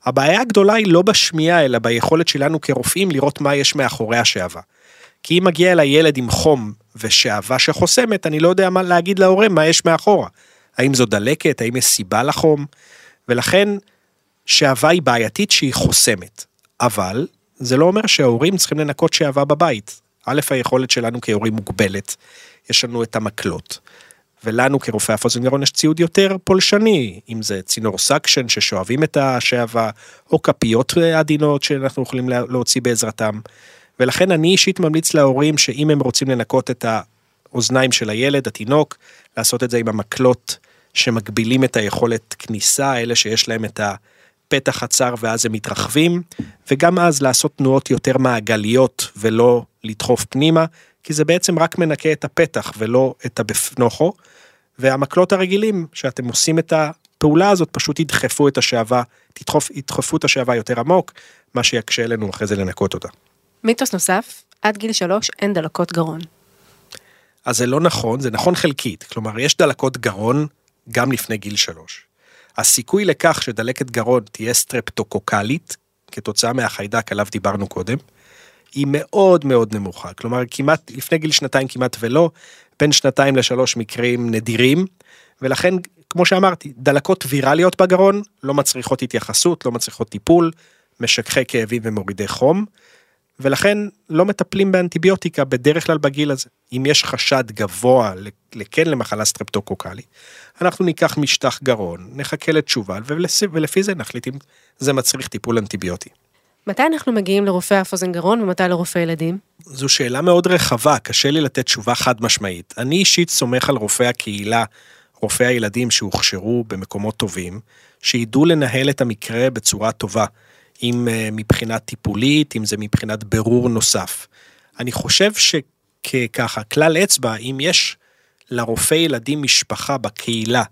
הבעיה הגדולה היא לא בשמיעה, אלא ביכולת שלנו כרופאים לראות מה יש מאחורי השעבה. כי אם מגיע אל הילד עם חום ושעבה שחוסמת, אני לא יודע מה להגיד להורים, מה יש מאחורה. האם זו דלקת, האם יש סיבה לחום, ולכן שעבה היא בעייתית שהיא חוסמת. אבל זה לא אומר שההורים צריכים לנקות שעבה בבית. א', היכולת שלנו כהורים מוגבלת, יש לנו את המקלות. ולנו כרופאי אף-אוזן גרון יש ציוד יותר פולשני, אם זה צינור סקשן ששואבים את השעבה, או כפיות עדינות שאנחנו יכולים להוציא בעזרתם, ולכן אני אישית ממליץ להורים שאם הם רוצים לנקות את האוזניים של הילד, התינוק, לעשות את זה עם המקלות שמגבילים את היכולת כניסה, אלה שיש להם את הפתח הצר ואז הם מתרחבים, וגם אז לעשות תנועות יותר מעגליות ולא לדחוף פנימה, כי זה בעצם רק מנקה את הפתח ולא את הבפנוכו, והמקלות הרגילים שאתם עושים את הפעולה הזאת, פשוט ידחפו את השעבה, תדחוף, ידחפו את השעבה יותר עמוק, מה שיקשה לנו אחרי זה לנקות אותה. מיתוס נוסף, עד גיל שלוש אין דלקות גרון. אז זה לא נכון, זה נכון חלקית, כלומר יש דלקות גרון גם לפני גיל שלוש. הסיכוי לכך שדלקת גרון תהיה סטרפטוקוקלית, כתוצאה מהחיידק עליו דיברנו קודם, היא מאוד מאוד נמוכה, כלומר כמעט, לפני גיל שנתיים כמעט ולא, בין שנתיים לשלוש מקרים נדירים, ולכן כמו שאמרתי, דלקות ויראליות בגרון, לא מצריכות התייחסות, לא מצריכות טיפול, משככי כאבים ומורידי חום, ולכן לא מטפלים באנטיביוטיקה בדרך כלל בגיל הזה. אם יש חשד גבוה לכן למחלה סטרפטוקוקלי, אנחנו ניקח משטח גרון, נחכה לתשובה, ולפי זה נחליט אם זה מצריך טיפול אנטיביוטי. מתי אנחנו מגיעים לרופא אף אוזן גרון ומתי לרופא ילדים? זו שאלה מאוד רחבה, קשה לי לתת תשובה חד משמעית. אני אישית סומך על רופא הקהילה, רופא הילדים שהוכשרו במקומות טובים, שידעו לנהל את המקרה בצורה טובה, אם מבחינת טיפולית, אם זה מבחינת ברור נוסף. אני חושב שככה, כלל אצבע, אם יש לרופא ילדים משפחה בקהילה,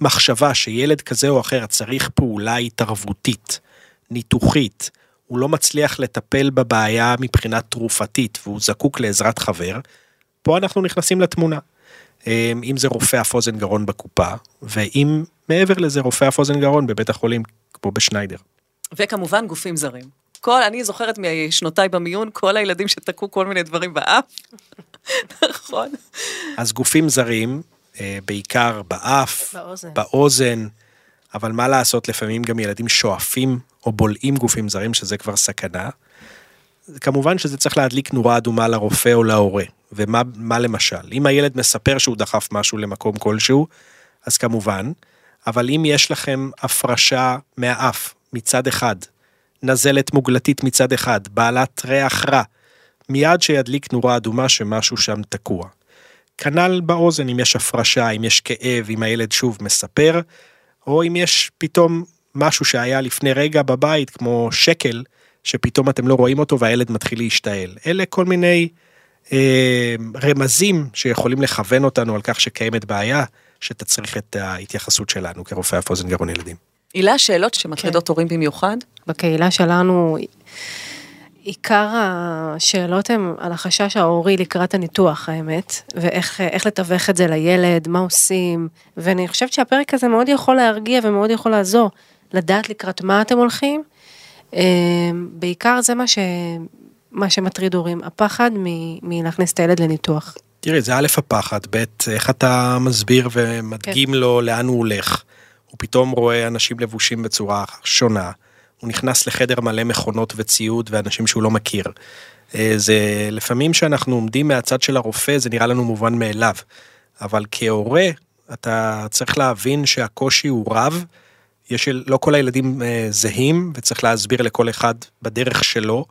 מחשבה שילד כזה או אחר צריך פעולה התערבותית, ניתוחית, הוא לא מצליח לטפל בבעיה מבחינה תרופתית, והוא זקוק לעזרת חבר, פה אנחנו נכנסים לתמונה. אם זה רופא הפוזן גרון בקופה, ואם מעבר לזה רופא הפוזן גרון בבית החולים, כמו בשניידר. וכמובן גופים זרים. כל, אני זוכרת משנותיי במיון, כל הילדים שתקעו כל מיני דברים באף. נכון. אז גופים זרים, בעיקר באף, באוזן. באוזן, אבל מה לעשות, לפעמים גם ילדים שואפים או בולעים גופים זרים, שזה כבר סכנה. כמובן שזה צריך להדליק נורה אדומה לרופא או להורה. ומה מה למשל? אם הילד מספר שהוא דחף משהו למקום כלשהו, אז כמובן, אבל אם יש לכם הפרשה מהאף מצד אחד, נזלת מוגלתית מצד אחד, בעלת ריח רע, מיד שידליק נורה אדומה שמשהו שם תקוע. כנ"ל באוזן, אם יש הפרשה, אם יש כאב, אם הילד שוב מספר, או אם יש פתאום משהו שהיה לפני רגע בבית, כמו שקל, שפתאום אתם לא רואים אותו והילד מתחיל להשתעל. אלה כל מיני אה, רמזים שיכולים לכוון אותנו על כך שקיימת בעיה, שתצריך את ההתייחסות שלנו כרופא אף אוזן גרון ילדים. הילה, שאלות שמטרידות הורים במיוחד? בקהילה שלנו, עיקר השאלות הן על החשש ההורי לקראת הניתוח, האמת, ואיך לתווך את זה לילד, מה עושים, ואני חושבת שהפרק הזה מאוד יכול להרגיע ומאוד יכול לעזור, לדעת לקראת מה אתם הולכים, בעיקר זה מה שמטריד הורים, הפחד מלהכניס את הילד לניתוח. תראי, זה א' הפחד, ב' איך אתה מסביר ומדגים כן. לו לאן הוא הולך. הוא פתאום רואה אנשים לבושים בצורה שונה, הוא נכנס לחדר מלא מכונות וציוד ואנשים שהוא לא מכיר. זה לפעמים שאנחנו עומדים מהצד של הרופא, זה נראה לנו מובן מאליו, אבל כהורה אתה צריך להבין שהקושי הוא רב, יש לא כל הילדים זהים וצריך להסביר לכל אחד בדרך שלו,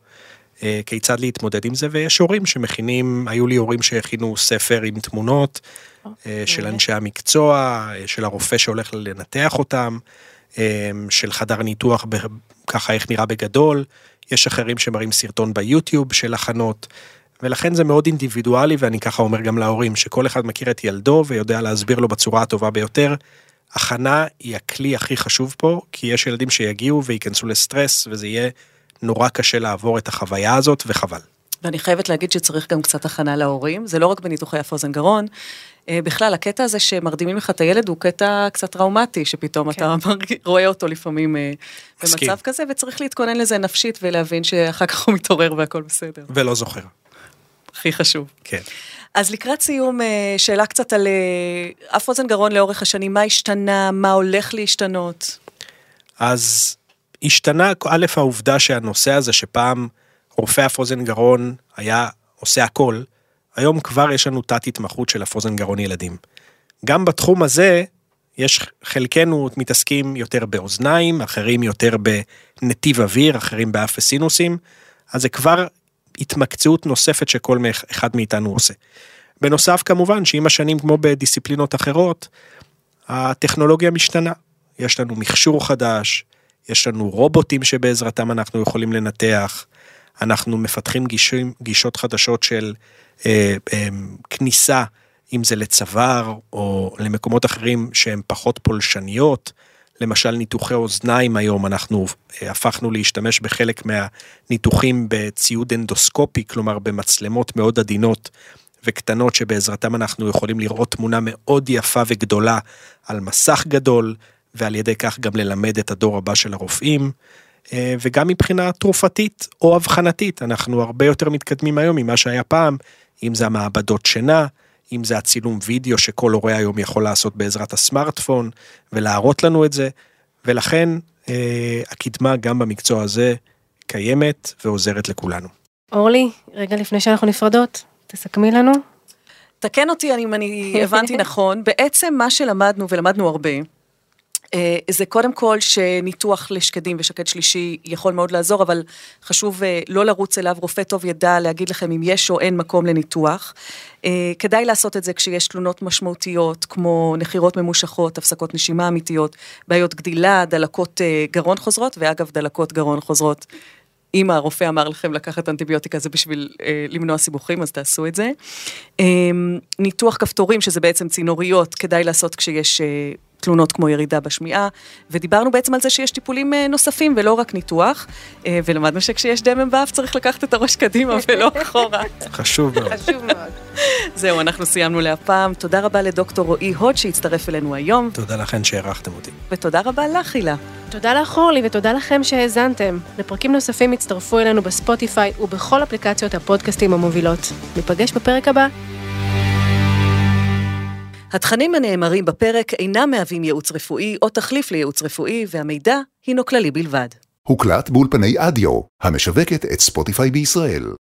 כיצד להתמודד עם זה, ויש הורים שמכינים, היו לי הורים שהכינו ספר עם תמונות, של אנשי המקצוע, של הרופא שהולך לנתח אותם, של חדר ניתוח, ככה איך נראה בגדול, יש אחרים שמראים סרטון ביוטיוב של הכנות, ולכן זה מאוד אינדיבידואלי, ואני ככה אומר גם להורים, שכל אחד מכיר את ילדו, ויודע להסביר לו בצורה הטובה ביותר, הכנה היא הכלי הכי חשוב פה, כי יש ילדים שיגיעו וייכנסו לסטרס, וזה יהיה נורא קשה לעבור את החוויה הזאת, וחבל. ואני חייבת להגיד שצריך גם קצת הכנה להורים, זה לא רק בניתוחי הפוזן גרון, בכלל הקטע הזה שמרדימים לך את הילד, הוא קטע קצת טראומטי, שפתאום כן. אתה רואה אותו לפעמים מסכים. במצב כזה, וצריך להתכונן לזה נפשית, ולהבין שאחר כך הוא מתעורר והכל בסדר. ולא זוכר. הכי חשוב. כן. אז לקראת סיום, שאלה קצת על אף אוזן גרון לאורך השנים, מה השתנה, מה הולך להשתנות? אז השתנה, א', העובדה שהנושא הזה שפעם רופא הפוזן גרון היה עושה הכל, היום כבר יש לנו תת התמחות של הפוזן גרון ילדים. גם בתחום הזה, יש חלקנו מתעסקים יותר באוזניים, אחרים יותר בנתיב אוויר, אחרים באף וסינוסים, אז זה כבר התמקצעות נוספת שכל אחד מאיתנו עושה. בנוסף כמובן, שעם השנים כמו בדיסציפלינות אחרות, הטכנולוגיה משתנה. יש לנו מכשור חדש, יש לנו רובוטים שבעזרתם אנחנו יכולים לנתח, אנחנו מפתחים גישים, גישות חדשות של אה, אה, כניסה, אם זה לצוואר או למקומות אחרים שהם פחות פולשניות, למשל ניתוחי אוזניים היום אנחנו אה, הפכנו להשתמש בחלק מהניתוחים בציוד אנדוסקופי, כלומר במצלמות מאוד עדינות וקטנות שבעזרתם אנחנו יכולים לראות תמונה מאוד יפה וגדולה על מסך גדול, ועל ידי כך גם ללמד את הדור הבא של הרופאים, וגם מבחינה תרופתית או הבחנתית, אנחנו הרבה יותר מתקדמים היום ממה שהיה פעם, אם זה המעבדות שינה, אם זה הצילום וידאו שכל הורה היום יכול לעשות בעזרת הסמארטפון, ולהראות לנו את זה, ולכן אה, הקדמה גם במקצוע הזה קיימת ועוזרת לכולנו. אורלי, רגע לפני שאנחנו נפרדות, תסכמי לנו. תקן אותי, אני, אני הבנתי נכון, בעצם מה שלמדנו, ולמדנו הרבה, זה קודם כל שניתוח לשקדים ושקד שלישי יכול מאוד לעזור, אבל חשוב לא לרוץ אליו, רופא טוב ידע להגיד לכם אם יש או אין מקום לניתוח. כדאי לעשות את זה כשיש תלונות משמעותיות, כמו נחירות ממושכות, הפסקות נשימה אמיתיות, בעיות גדילה, דלקות גרון חוזרות, ואגב דלקות גרון חוזרות. אם הרופא אמר לכם לקחת אנטיביוטיקה, זה בשביל אה, למנוע סיבוכים, אז תעשו את זה. אה, ניתוח כפתורים, שזה בעצם צינוריות, כדאי לעשות כשיש אה, תלונות כמו ירידה בשמיעה, ודיברנו בעצם על זה שיש טיפולים אה, נוספים, ולא רק ניתוח, אה, ולמדנו שכשיש דמם באף, צריך לקחת את הראש קדימה, ולא אחורה. חשוב מאוד. חשוב מאוד. זהו, אנחנו סיימנו להפעם. תודה רבה לדוקטור רועי הוד, שהצטרף אלינו היום. תודה לכן שהערכתם אותי. ותודה רבה לך, הילה. תודה לך, אורלי, ותודה לכם שהאזנתם. לפרקים נוספים הצטרפו אלינו בספוטיפיי ובכל אפליקציות הפודקאסטים המובילות. ניפגש בפרק הבא. התכנים הנאמרים בפרק אינם מהווים ייעוץ רפואי או תחליף לייעוץ רפואי, והמידע הינו כללי בלבד. הוקלט באולפני אדיו, המשווקת את ספוטיפיי בישראל.